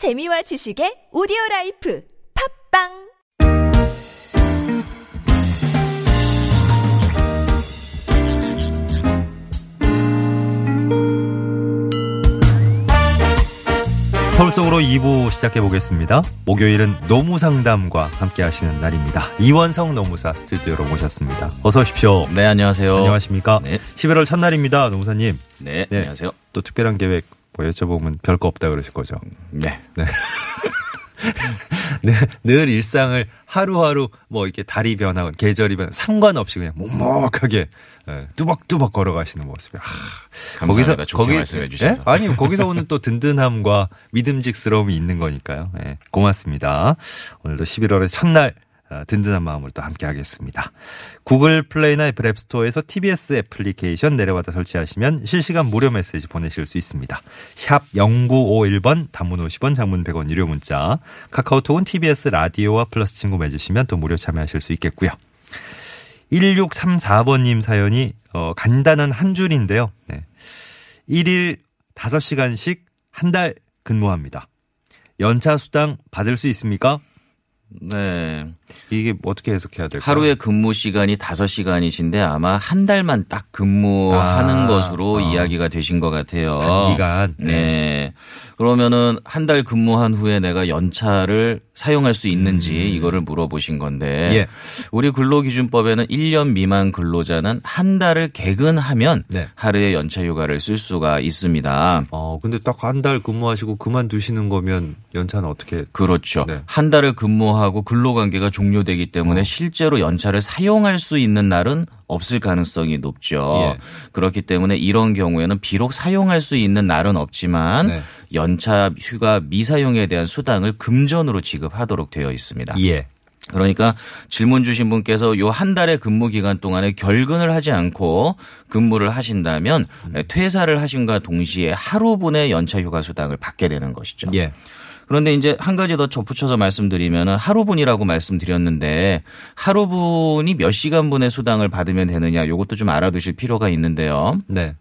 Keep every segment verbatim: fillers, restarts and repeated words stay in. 재미와 지식의 오디오라이프 팟빵 서울송으로 이 부 시작해보겠습니다. 목요일은 노무상담과 함께하시는 날입니다. 이원석 노무사 스튜디오로 모셨습니다. 어서 오십시오. 네, 안녕하세요. 안녕하십니까. 네. 십일월 첫날입니다. 노무사님. 네, 네, 안녕하세요. 또 특별한 계획 뭐 여쭤보면 별거 없다 그러실 거죠. 네. 네. 늘, 늘 일상을 하루하루 뭐 이렇게 달이 변하건 계절이 변하건 상관없이 그냥 먹먹하게 뚜벅뚜벅 걸어가시는 모습이. 아, 감사합니다. 좋게 거기, 말씀해 주셔서. 예? 아니 거기서 오는 또 든든함과 믿음직스러움이 있는 거니까요. 예, 고맙습니다. 오늘도 십일월의 첫날 든든한 마음으로 또 함께하겠습니다. 구글 플레이나 애플 앱스토어에서 티비에스 애플리케이션 내려받아 설치하시면 실시간 무료 메시지 보내실 수 있습니다. 샵 공구오일 번 단문 오십 원 장문 백 원 유료 문자 카카오톡은 티비에스 라디오와 플러스 친구 맺으시면 또 무료 참여하실 수 있겠고요. 일육삼사 번님 사연이 어, 간단한 한 줄인데요. 네. 일일 다섯 시간씩 한 달 근무합니다. 연차 수당 받을 수 있습니까? 네. 이게 어떻게 해석해야 될까요? 하루에 근무 시간이 다섯 시간이신데 아마 한 달만 딱 근무하는 아, 것으로 어. 이야기가 되신 것 같아요. 단기간. 네. 네. 그러면은 한 달 근무한 후에 내가 연차를 사용할 수 있는지 음. 이거를 물어보신 건데 예. 우리 근로기준법에는 일 년 미만 근로자는 한 달을 개근하면 네. 하루에 연차 휴가를 쓸 수가 있습니다. 어, 근데 딱 한 달 근무하시고 그만두시는 거면 연차는 어떻게? 그렇죠. 네. 한 달을 근무하고 근로관계가 종료되기 때문에 어. 실제로 연차를 사용할 수 있는 날은 없을 가능성이 높죠. 예. 그렇기 때문에 이런 경우에는 비록 사용할 수 있는 날은 없지만 네. 연차 휴가 미사용에 대한 수당을 금전으로 지급하도록 되어 있습니다. 예. 그러니까 질문 주신 분께서 요 한 달의 근무 기간 동안에 결근을 하지 않고 근무를 하신다면 음. 퇴사를 하신과 동시에 하루분의 연차 휴가 수당을 받게 되는 것이죠. 예. 그런데 이제 한 가지 더 덧붙여서 말씀드리면 하루분이라고 말씀드렸는데 하루분이 몇 시간분의 수당을 받으면 되느냐 이것도 좀 알아두실 필요가 있는데요. 네.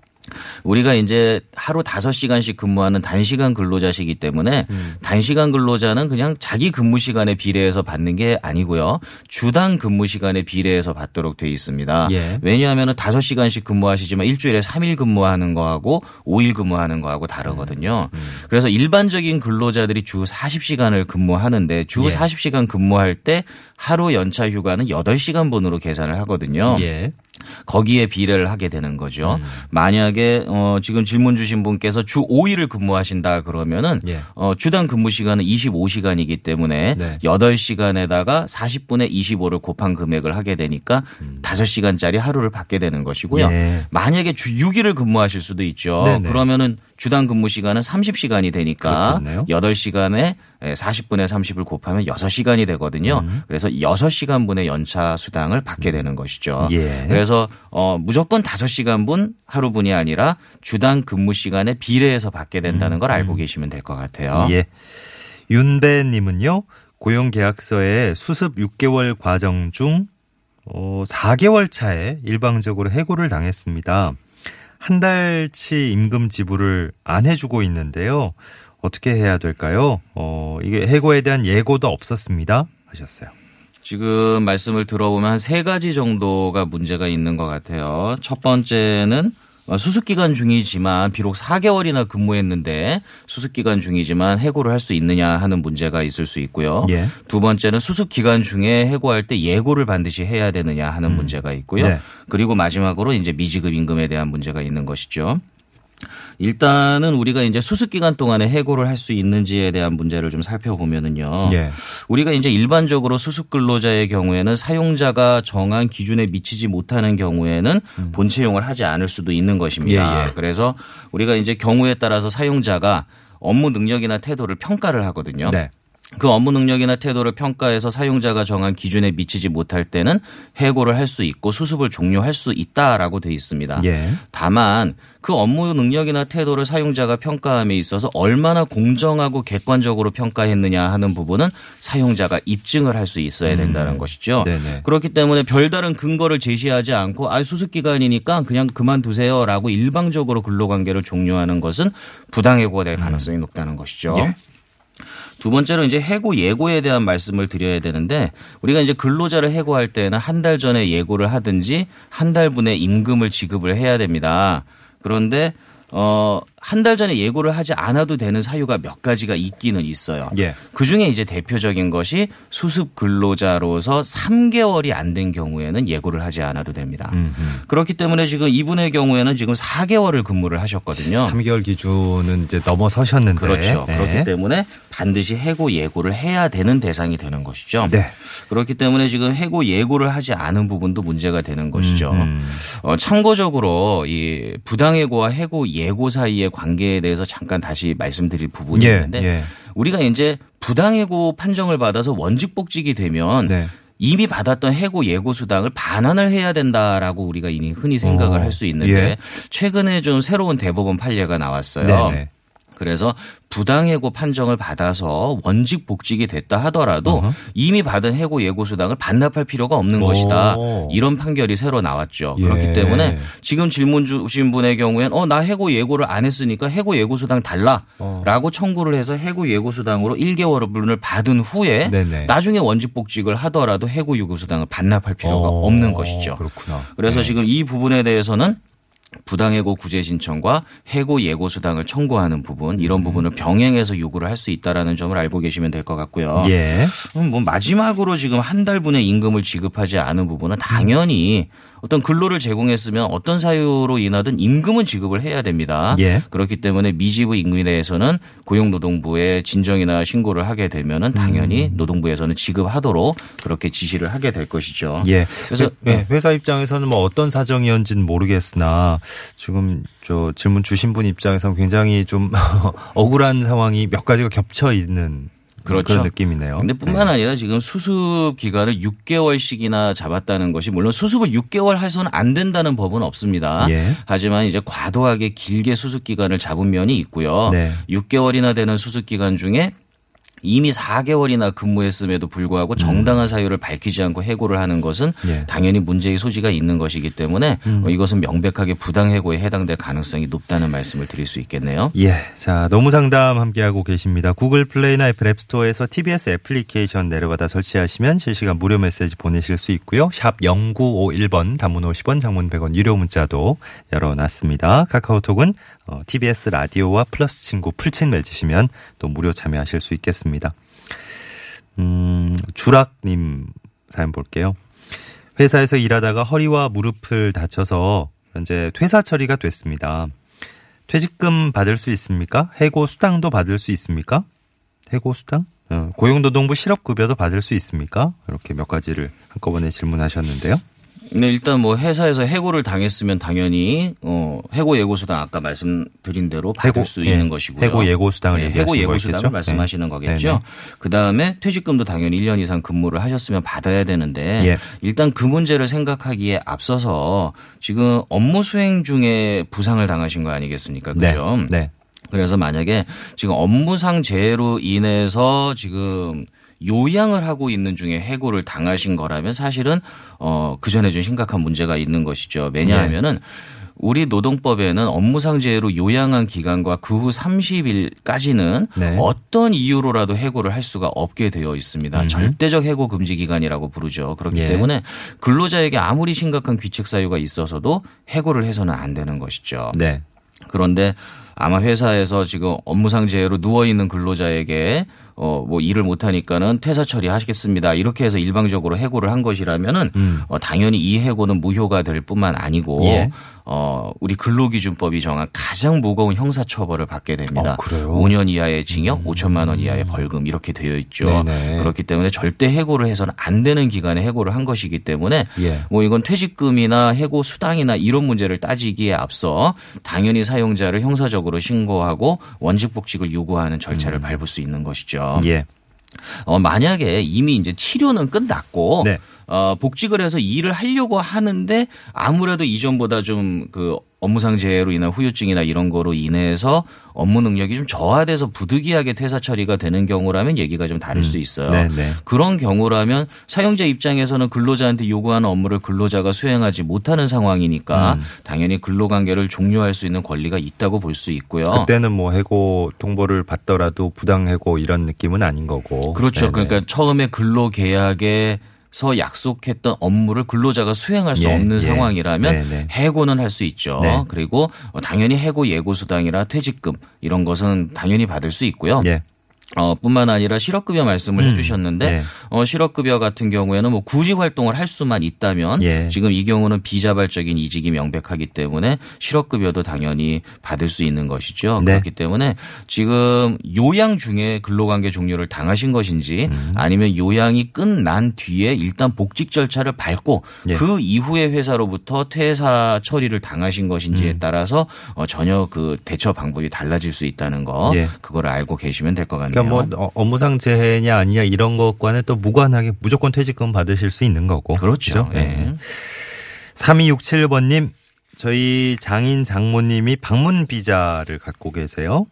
우리가 이제 하루 다섯 시간씩 근무하는 단시간 근로자시기 때문에 음. 단시간 근로자는 그냥 자기 근무 시간에 비례해서 받는 게 아니고요. 주당 근무 시간에 비례해서 받도록 돼 있습니다. 예. 왜냐하면 다섯 시간씩 근무하시지만 일주일에 삼 일 근무하는 거하고 오 일 근무하는 거하고 다르거든요. 음. 음. 그래서 일반적인 근로자들이 주 사십 시간을 근무하는데 주 예. 사십 시간 근무할 때 하루 연차 휴가는 여덟 시간분으로 계산을 하거든요. 예. 거기에 비례를 하게 되는 거죠. 음. 만약에 어 지금 질문 주신 분께서 주 오 일을 근무하신다 그러면은 예. 어 주당 근무 시간은 이십오 시간이기 때문에 네. 여덟 시간에다가 사십 분의 이십오를 곱한 금액을 하게 되니까 음. 다섯 시간짜리 하루를 받게 되는 것이고요. 예. 만약에 주 육 일을 근무하실 수도 있죠. 네네. 그러면은 주당 근무 시간은 삼십 시간이 되니까 그렇겠네요. 여덟 시간에 사십 분의 삼십을 곱하면 여섯 시간이 되거든요. 음. 그래서 여섯 시간분의 연차 수당을 받게 되는 것이죠. 예. 그래서 어, 무조건 다섯 시간분 하루분이 아니라 주당 근무 시간에 비례해서 받게 된다는 음. 걸 알고 계시면 될 것 같아요. 예. 윤배 님은요. 고용계약서에 수습 육 개월 과정 중 어, 사 개월 차에 일방적으로 해고를 당했습니다. 한 달치 임금 지불을 안 해주고 있는데요. 어떻게 해야 될까요? 어, 이게 해고에 대한 예고도 없었습니다. 하셨어요. 지금 말씀을 들어보면 한 세 가지 정도가 문제가 있는 것 같아요. 첫 번째는 수습기간 중이지만 비록 사 개월이나 근무했는데 수습기간 중이지만 해고를 할 수 있느냐 하는 문제가 있을 수 있고요. 예. 두 번째는 수습기간 중에 해고할 때 예고를 반드시 해야 되느냐 하는 음. 문제가 있고요. 네. 그리고 마지막으로 이제 미지급 임금에 대한 문제가 있는 것이죠. 일단은 우리가 이제 수습 기간 동안에 해고를 할 수 있는지에 대한 문제를 좀 살펴보면은요. 예. 우리가 이제 일반적으로 수습 근로자의 경우에는 사용자가 정한 기준에 미치지 못하는 경우에는 음. 본채용을 하지 않을 수도 있는 것입니다. 예예. 그래서 우리가 이제 경우에 따라서 사용자가 업무 능력이나 태도를 평가를 하거든요. 네. 그 업무 능력이나 태도를 평가해서 사용자가 정한 기준에 미치지 못할 때는 해고를 할 수 있고 수습을 종료할 수 있다라고 돼 있습니다. 예. 다만 그 업무 능력이나 태도를 사용자가 평가함에 있어서 얼마나 공정하고 객관적으로 평가했느냐 하는 부분은 사용자가 입증을 할 수 있어야 된다는 음. 것이죠. 네네. 그렇기 때문에 별다른 근거를 제시하지 않고 아 수습기간이니까 그냥 그만두세요라고 일방적으로 근로관계를 종료하는 것은 부당해고가 될 가능성이 음. 높다는 것이죠. 예? 두 번째로 이제 해고 예고에 대한 말씀을 드려야 되는데, 우리가 이제 근로자를 해고할 때는 한 달 전에 예고를 하든지 한 달분의 임금을 지급을 해야 됩니다. 그런데 어, 한 달 전에 예고를 하지 않아도 되는 사유가 몇 가지가 있기는 있어요. 예. 그중에 이제 대표적인 것이 수습 근로자로서 삼 개월이 안 된 경우에는 예고를 하지 않아도 됩니다. 음흠. 그렇기 때문에 지금 이분의 경우에는 지금 사 개월을 근무를 하셨거든요. 삼 개월 기준은 이제 넘어서셨는데. 그렇죠. 네. 그렇기 때문에 반드시 해고 예고를 해야 되는 대상이 되는 것이죠. 네. 그렇기 때문에 지금 해고 예고를 하지 않은 부분도 문제가 되는 것이죠. 어, 참고적으로 이 부당해고와 해고 예고 사이의 관계에 대해서 잠깐 다시 말씀드릴 부분이 예, 있는데 예. 우리가 이제 부당해고 판정을 받아서 원직복직이 되면 네. 이미 받았던 해고 예고 수당을 반환을 해야 된다라고 우리가 이미 흔히 생각을 할 수 있는데 예. 최근에 좀 새로운 대법원 판례가 나왔어요. 네네. 그래서 부당해고 판정을 받아서 원직 복직이 됐다 하더라도 uh-huh. 이미 받은 해고 예고 수당을 반납할 필요가 없는 오. 것이다. 이런 판결이 새로 나왔죠. 예. 그렇기 때문에 지금 질문 주신 분의 경우에는 어, 나 해고 예고를 안 했으니까 해고 예고 수당 달라라고 어. 청구를 해서 해고 예고 수당으로 일 개월의 분을 받은 후에 네네. 나중에 원직 복직을 하더라도 해고 예고 수당을 반납할 필요가 어. 없는 것이죠. 그렇구나. 그래서 네. 지금 이 부분에 대해서는 부당해고 구제 신청과 해고 예고 수당을 청구하는 부분 이런 부분을 병행해서 요구를 할 수 있다라는 점을 알고 계시면 될 것 같고요. 예. 뭐 마지막으로 지금 한 달 분의 임금을 지급하지 않은 부분은 당연히 어떤 근로를 제공했으면 어떤 사유로 인하든 임금은 지급을 해야 됩니다. 예. 그렇기 때문에 미지부 임금에서는 고용노동부에 진정이나 신고를 하게 되면은 당연히 노동부에서는 지급하도록 그렇게 지시를 하게 될 것이죠. 예. 그래서 회, 회사 입장에서는 뭐 어떤 사정이었는지는 모르겠으나 지금 저 질문 주신 분 입장에서는 굉장히 좀 억울한 상황이 몇 가지가 겹쳐 있는. 그렇죠. 그런 느낌이네요. 그런데 뿐만 네. 아니라 지금 수습 기간을 육 개월씩이나 잡았다는 것이 물론 수습을 육 개월 해서는 안 된다는 법은 없습니다. 예. 하지만 이제 과도하게 길게 수습 기간을 잡은 면이 있고요. 네. 육 개월이나 되는 수습 기간 중에 이미 사 개월이나 근무했음에도 불구하고 정당한 사유를 밝히지 않고 해고를 하는 것은 예. 당연히 문제의 소지가 있는 것이기 때문에 음. 이것은 명백하게 부당해고에 해당될 가능성이 높다는 말씀을 드릴 수 있겠네요. 예, 자 노무상담 함께하고 계십니다. 구글 플레이나 애플 앱스토어에서 티비에스 애플리케이션 내려받아 설치하시면 실시간 무료 메시지 보내실 수 있고요. 샵 공구오일 번 단문 오십 원 장문 백 원 유료 문자도 열어놨습니다. 카카오톡은 티비에스 라디오와 플러스 친구 풀친 맺으시면 또 무료 참여하실 수 있겠습니다. 음, 주락님 사연 볼게요. 회사에서 일하다가 허리와 무릎을 다쳐서 현재 퇴사 처리가 됐습니다. 퇴직금 받을 수 있습니까? 해고 수당도 받을 수 있습니까? 해고 수당? 고용노동부 실업급여도 받을 수 있습니까? 이렇게 몇 가지를 한꺼번에 질문하셨는데요. 네, 일단 뭐 회사에서 해고를 당했으면 당연히 어, 해고 예고 수당 아까 말씀드린 대로 받을 해고, 수 예. 있는 것이고요. 해고 예고 수당을 네, 해고 예고 거겠죠? 수당을 말씀하시는 네. 거겠죠. 그 다음에 퇴직금도 당연히 일 년 이상 근무를 하셨으면 받아야 되는데 예. 일단 그 문제를 생각하기에 앞서서 지금 업무 수행 중에 부상을 당하신 거 아니겠습니까? 그죠? 네. 네. 그래서 만약에 지금 업무상 재해로 인해서 지금 요양을 하고 있는 중에 해고를 당하신 거라면 사실은 어, 그전에 좀 심각한 문제가 있는 것이죠. 왜냐하면은 네. 우리 노동법에는 업무상 재해로 요양한 기간과 그 후 삼십 일까지는 네. 어떤 이유로라도 해고를 할 수가 없게 되어 있습니다. 음. 절대적 해고 금지 기간이라고 부르죠. 그렇기 예. 때문에 근로자에게 아무리 심각한 귀책 사유가 있어서도 해고를 해서는 안 되는 것이죠. 네. 그런데 아마 회사에서 지금 업무상 재해로 누워있는 근로자에게 어, 뭐 일을 못하니까는 퇴사 처리하시겠습니다. 이렇게 해서 일방적으로 해고를 한 것이라면은 음. 어, 당연히 이 해고는 무효가 될 뿐만 아니고 예. 어, 우리 근로기준법이 정한 가장 무거운 형사처벌을 받게 됩니다. 어, 오 년 이하의 징역, 음. 오천만 원 이하의 벌금 이렇게 되어 있죠. 네네. 그렇기 때문에 절대 해고를 해서는 안 되는 기간에 해고를 한 것이기 때문에 예. 뭐 이건 퇴직금이나 해고 수당이나 이런 문제를 따지기에 앞서 당연히 사용자를 형사적으로 신고하고 원직복직을 요구하는 절차를 음. 밟을 수 있는 것이죠. 예. 어, 만약에 이미 이제 치료는 끝났고 네. 어, 복직을 해서 일을 하려고 하는데 아무래도 이전보다 좀 그 업무상재해로 인한 후유증이나 이런 거로 인해서 업무 능력이 좀 저하돼서 부득이하게 퇴사 처리가 되는 경우라면 얘기가 좀 다를 음. 수 있어요. 네네. 그런 경우라면 사용자 입장에서는 근로자한테 요구하는 업무를 근로자가 수행하지 못하는 상황이니까 음. 당연히 근로관계를 종료할 수 있는 권리가 있다고 볼 수 있고요. 그때는 뭐 해고 통보를 받더라도 부당해고 이런 느낌은 아닌 거고. 그렇죠. 네네. 그러니까 처음에 근로계약에 서 약속했던 업무를 근로자가 수행할 수 예, 없는 예. 상황이라면 네네. 해고는 할 수 있죠. 네. 그리고 당연히 해고 예고수당이라 퇴직금 이런 것은 당연히 받을 수 있고요. 예. 어, 뿐만 아니라 실업급여 말씀을 음, 해주셨는데 네. 어, 실업급여 같은 경우에는 뭐 구직 활동을 할 수만 있다면 예. 지금 이 경우는 비자발적인 이직이 명백하기 때문에 실업급여도 당연히 받을 수 있는 것이죠. 네. 그렇기 때문에 지금 요양 중에 근로관계 종료를 당하신 것인지 음. 아니면 요양이 끝난 뒤에 일단 복직 절차를 밟고 예. 그 이후에 회사로부터 퇴사 처리를 당하신 것인지에 음. 따라서 어, 전혀 그 대처 방법이 달라질 수 있다는 거 예. 그걸 알고 계시면 될 것 같네요. 그러니까 뭐 업무상 재해냐 아니냐 이런 것과는 또 무관하게 무조건 퇴직금 받으실 수 있는 거고. 그렇죠. 그렇죠? 네. 삼이육칠 번님 저희 장인 장모님이 방문 비자를 갖고 계세요.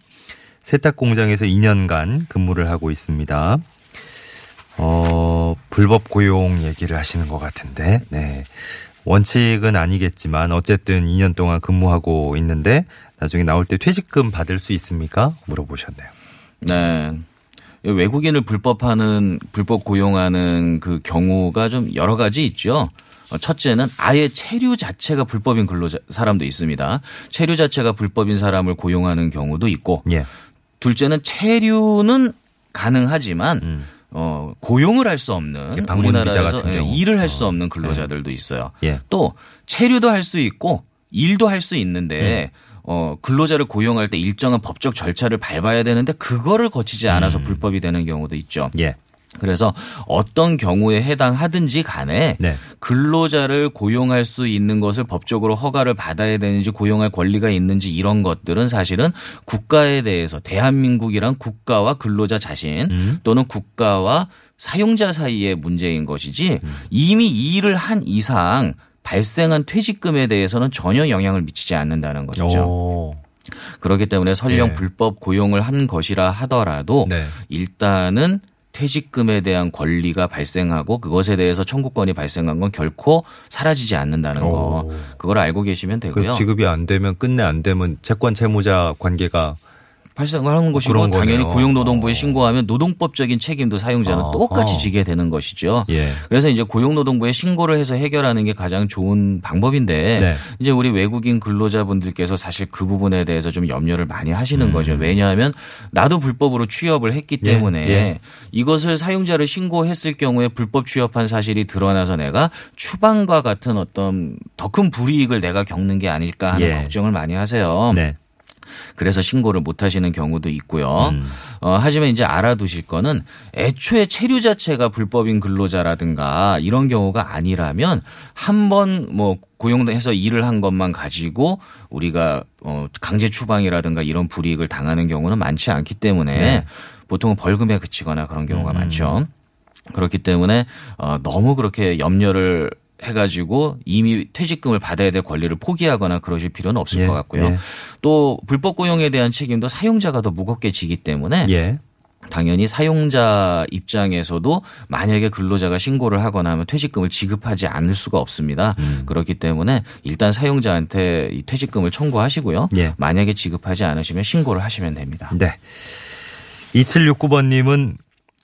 세탁공장에서 이 년간 근무를 하고 있습니다. 어, 불법 고용 얘기를 하시는 것 같은데 네. 원칙은 아니겠지만 어쨌든 이 년 동안 근무하고 있는데 나중에 나올 때 퇴직금 받을 수 있습니까? 물어보셨네요. 네. 외국인을 불법하는, 불법 고용하는 그 경우가 좀 여러 가지 있죠. 첫째는 아예 체류 자체가 불법인 근로자, 사람도 있습니다. 체류 자체가 불법인 사람을 고용하는 경우도 있고. 예. 둘째는 체류는 가능하지만, 음. 어, 고용을 할 수 없는, 우리나라에서 일을 할 수 없는 근로자들도 있어요. 예. 또, 체류도 할 수 있고, 일도 할 수 있는데, 음. 어, 근로자를 고용할 때 일정한 법적 절차를 밟아야 되는데 그거를 거치지 않아서 음. 불법이 되는 경우도 있죠. 예. 그래서 어떤 경우에 해당하든지 간에 네. 근로자를 고용할 수 있는 것을 법적으로 허가를 받아야 되는지 고용할 권리가 있는지 이런 것들은 사실은 국가에 대해서 대한민국이란 국가와 근로자 자신 음. 또는 국가와 사용자 사이의 문제인 것이지 음. 이미 이 일을 한 이상 발생한 퇴직금에 대해서는 전혀 영향을 미치지 않는다는 것이죠. 오. 그렇기 때문에 설령 네. 불법 고용을 한 것이라 하더라도 네. 일단은 퇴직금에 대한 권리가 발생하고 그것에 대해서 청구권이 발생한 건 결코 사라지지 않는다는 오. 거. 그걸 알고 계시면 되고요. 지급이 안 되면 끝내 안 되면 채권 채무자 관계가 발생을 하는 것이고 당연히 고용노동부에 신고하면 노동법적인 책임도 사용자는 아, 똑같이 아. 지게 되는 것이죠. 예. 그래서 이제 고용노동부에 신고를 해서 해결하는 게 가장 좋은 방법인데 네. 이제 우리 외국인 근로자분들께서 사실 그 부분에 대해서 좀 염려를 많이 하시는 음. 거죠. 왜냐하면 나도 불법으로 취업을 했기 때문에 예. 예. 이것을 사용자를 신고했을 경우에 불법 취업한 사실이 드러나서 내가 추방과 같은 어떤 더 큰 불이익을 내가 겪는 게 아닐까 하는 예. 걱정을 많이 하세요. 네. 그래서 신고를 못 하시는 경우도 있고요. 음. 어, 하지만 이제 알아두실 거는 애초에 체류 자체가 불법인 근로자라든가 이런 경우가 아니라면 한 번 뭐 고용해서 일을 한 것만 가지고 우리가 어, 강제 추방이라든가 이런 불이익을 당하는 경우는 많지 않기 때문에 네. 보통은 벌금에 그치거나 그런 경우가 음. 많죠. 그렇기 때문에 어, 너무 그렇게 염려를 해가지고 이미 퇴직금을 받아야 될 권리를 포기하거나 그러실 필요는 없을 예, 것 같고요. 예. 또 불법 고용에 대한 책임도 사용자가 더 무겁게 지기 때문에 예. 당연히 사용자 입장에서도 만약에 근로자가 신고를 하거나 하면 퇴직금을 지급하지 않을 수가 없습니다. 음. 그렇기 때문에 일단 사용자한테 이 퇴직금을 청구하시고요. 예. 만약에 지급하지 않으시면 신고를 하시면 됩니다. 네. 이칠육구 번님은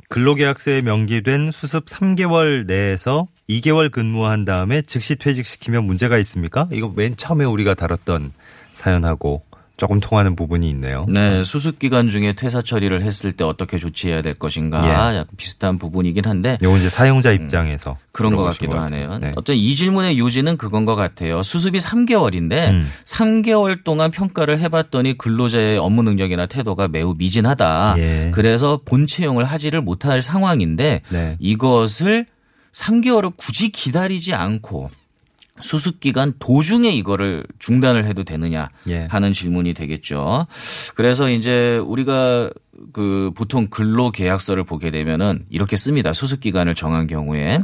근로계약서에 명기된 수습 삼 개월 내에서 이 개월 근무한 다음에 즉시 퇴직시키면 문제가 있습니까? 이거 맨 처음에 우리가 다뤘던 사연하고 조금 통하는 부분이 있네요. 네. 수습기간 중에 퇴사 처리를 했을 때 어떻게 조치해야 될 것인가 예. 약간 비슷한 부분이긴 한데. 이건 이제 사용자 입장에서. 음, 그런 것 같기도 하네요. 네. 어쨌든 이 질문의 요지는 그건 것 같아요. 수습이 삼 개월인데 음. 삼 개월 동안 평가를 해봤더니 근로자의 업무 능력이나 태도가 매우 미진하다. 예. 그래서 본 채용을 하지를 못할 상황인데 네. 이것을 삼 개월을 굳이 기다리지 않고 수습기간 도중에 이거를 중단을 해도 되느냐 하는 예. 질문이 되겠죠. 그래서 이제 우리가 그 보통 근로계약서를 보게 되면은 이렇게 씁니다. 수습기간을 정한 경우에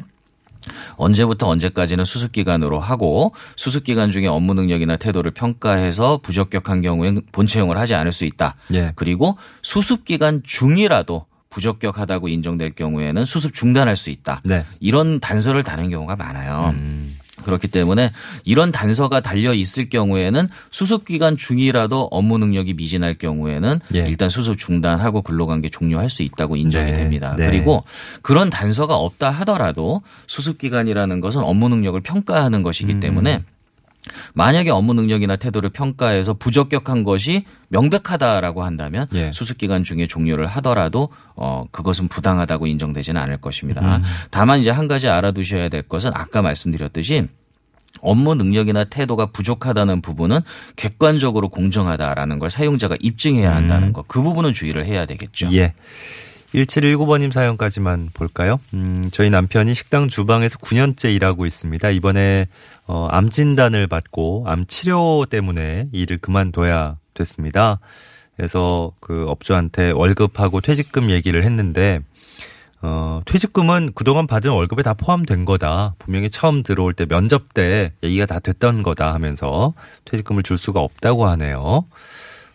언제부터 언제까지는 수습기간으로 하고 수습기간 중에 업무 능력이나 태도를 평가해서 부적격한 경우엔 본채용을 하지 않을 수 있다. 예. 그리고 수습기간 중이라도 부적격하다고 인정될 경우에는 수습 중단할 수 있다. 네. 이런 단서를 다는 경우가 많아요. 음. 그렇기 때문에 이런 단서가 달려 있을 경우에는 수습기간 중이라도 업무 능력이 미진할 경우에는 예. 일단 수습 중단하고 근로관계 종료할 수 있다고 인정이 네. 됩니다. 네. 그리고 그런 단서가 없다 하더라도 수습기간이라는 것은 업무 능력을 평가하는 것이기 음. 때문에 만약에 업무 능력이나 태도를 평가해서 부적격한 것이 명백하다라고 한다면 예. 수습기간 중에 종료를 하더라도 어, 그것은 부당하다고 인정되지는 않을 것입니다. 음. 다만 이제 한 가지 알아두셔야 될 것은 아까 말씀드렸듯이 업무 능력이나 태도가 부족하다는 부분은 객관적으로 공정하다라는 걸 사용자가 입증해야 한다는 것. 그 부분은 주의를 해야 되겠죠. 예. 일칠일구 번님 사연까지만 볼까요? 음, 저희 남편이 식당 주방에서 구 년째 일하고 있습니다. 이번에 어, 암 진단을 받고 암 치료 때문에 일을 그만둬야 됐습니다. 그래서 그 업주한테 월급하고 퇴직금 얘기를 했는데 어, 퇴직금은 그동안 받은 월급에 다 포함된 거다. 분명히 처음 들어올 때 면접 때 얘기가 다 됐던 거다 하면서 퇴직금을 줄 수가 없다고 하네요.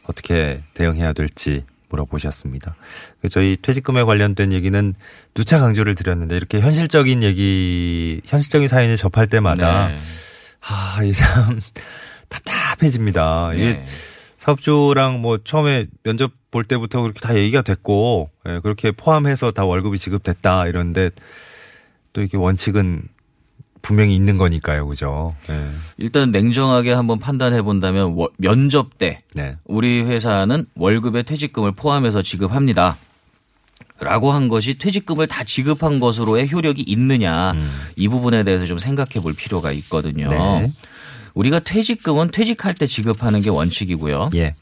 어떻게 대응해야 될지. 물어보셨습니다. 저희 퇴직금에 관련된 얘기는 누차 강조를 드렸는데 이렇게 현실적인 얘기, 현실적인 사연을 접할 때마다 네. 아, 이게 참 답답해집니다. 네. 이게 사업주랑 뭐 처음에 면접 볼 때부터 그렇게 다 얘기가 됐고 예, 그렇게 포함해서 다 월급이 지급됐다 이런데 또 이게 원칙은 분명히 있는 거니까요, 그죠? 네. 일단 냉정하게 한번 판단해 본다면 면접 때 네. 우리 회사는 월급에 퇴직금을 포함해서 지급합니다. 라고 한 것이 퇴직금을 다 지급한 것으로의 효력이 있느냐 음. 이 부분에 대해서 좀 생각해 볼 필요가 있거든요. 네. 우리가 퇴직금은 퇴직할 때 지급하는 게 원칙이고요. 예.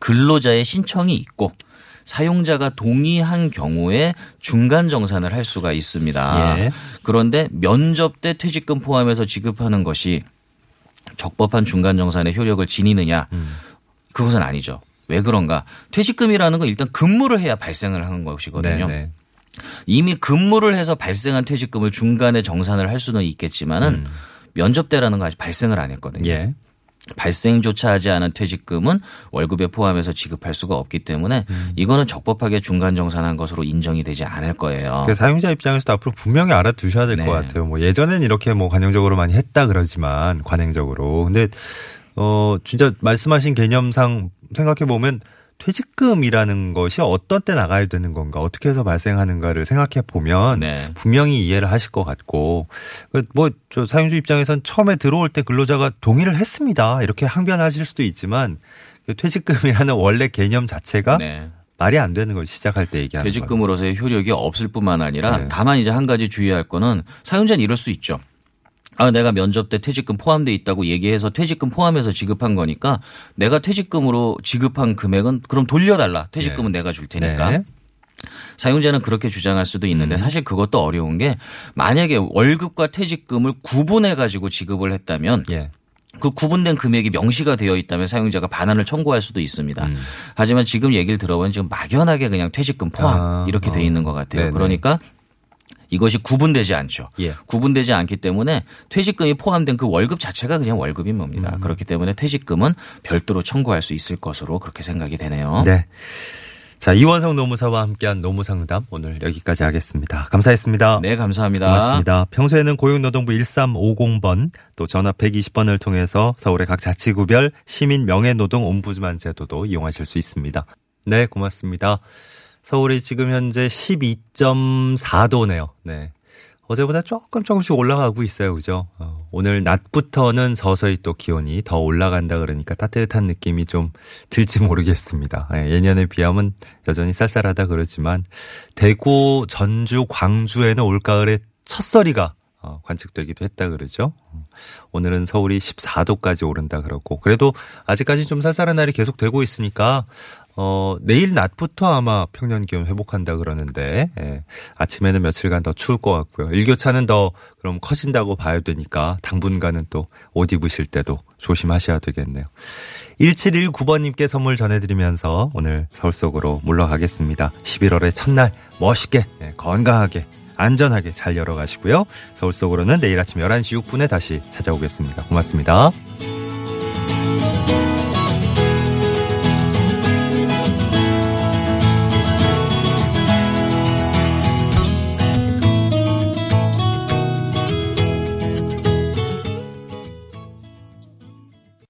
근로자의 신청이 있고 사용자가 동의한 경우에 중간 정산을 할 수가 있습니다. 예. 그런데 면접 때 퇴직금 포함해서 지급하는 것이 적법한 중간 정산의 효력을 지니느냐? 음. 그것은 아니죠. 왜 그런가? 퇴직금이라는 건 일단 근무를 해야 발생을 하는 것이거든요. 네네. 이미 근무를 해서 발생한 퇴직금을 중간에 정산을 할 수는 있겠지만은 음. 면접 때라는 건 아직 발생을 안 했거든요. 예. 발생조차 하지 않은 퇴직금은 월급에 포함해서 지급할 수가 없기 때문에 음. 이거는 적법하게 중간 정산한 것으로 인정이 되지 않을 거예요. 그러니까 사용자 입장에서도 앞으로 분명히 알아두셔야 될 것 네. 같아요. 뭐 예전엔 이렇게 뭐 관용적으로 많이 했다 그러지만 관행적으로. 근데 어 진짜 말씀하신 개념상 생각해 보면 퇴직금이라는 것이 어떤 때 나가야 되는 건가, 어떻게 해서 발생하는가를 생각해 보면 네. 분명히 이해를 하실 것 같고, 뭐 저 사용주 입장에선 처음에 들어올 때 근로자가 동의를 했습니다 이렇게 항변하실 수도 있지만 퇴직금이라는 원래 개념 자체가 네. 말이 안 되는 걸 시작할 때 얘기하는 거예요. 퇴직금으로서의 효력이 없을 뿐만 아니라 네. 다만 이제 한 가지 주의할 거는 사용자는 이럴 수 있죠. 아, 내가 면접 때 퇴직금 포함되어 있다고 얘기해서 퇴직금 포함해서 지급한 거니까 내가 퇴직금으로 지급한 금액은 그럼 돌려달라. 퇴직금은 네. 내가 줄 테니까. 네. 사용자는 그렇게 주장할 수도 있는데 음. 사실 그것도 어려운 게 만약에 월급과 퇴직금을 구분해 가지고 지급을 했다면 네. 그 구분된 금액이 명시가 되어 있다면 사용자가 반환을 청구할 수도 있습니다. 음. 하지만 지금 얘기를 들어보면 지금 막연하게 그냥 퇴직금 포함 아, 이렇게 어. 돼 있는 것 같아요. 네네. 그러니까 이것이 구분되지 않죠. 예. 구분되지 않기 때문에 퇴직금이 포함된 그 월급 자체가 그냥 월급인 겁니다. 음. 그렇기 때문에 퇴직금은 별도로 청구할 수 있을 것으로 그렇게 생각이 되네요. 네. 자, 이원석 노무사와 함께한 노무상담 오늘 여기까지 하겠습니다. 감사했습니다. 네, 감사합니다. 고맙습니다. 평소에는 고용노동부 일삼오공 번 또 전화 백이십 번을 통해서 서울의 각 자치구별 시민명예노동옴부즈만 제도도 이용하실 수 있습니다. 네, 고맙습니다. 서울이 지금 현재 십이 점 사 도네요. 네. 어제보다 조금 조금씩 올라가고 있어요. 그죠? 오늘 낮부터는 서서히 또 기온이 더 올라간다 그러니까 따뜻한 느낌이 좀 들지 모르겠습니다. 예년에 비하면 여전히 쌀쌀하다 그러지만 대구, 전주, 광주에는 올가을에 첫서리가 관측되기도 했다 그러죠. 오늘은 서울이 십사 도까지 오른다 그러고 그래도 아직까지 좀 쌀쌀한 날이 계속 되고 있으니까 어, 내일 낮부터 아마 평년 기온 회복한다 그러는데 예, 아침에는 며칠간 더 추울 것 같고요. 일교차는 더 그럼 커진다고 봐야 되니까 당분간은 또 옷 입으실 때도 조심하셔야 되겠네요. 일칠일구 번님께 선물 전해드리면서 오늘 서울 속으로 물러가겠습니다. 십일월의 첫날 멋있게 예, 건강하게 안전하게 잘 열어가시고요. 서울 속으로는 내일 아침 열한 시 육 분에 다시 찾아오겠습니다. 고맙습니다.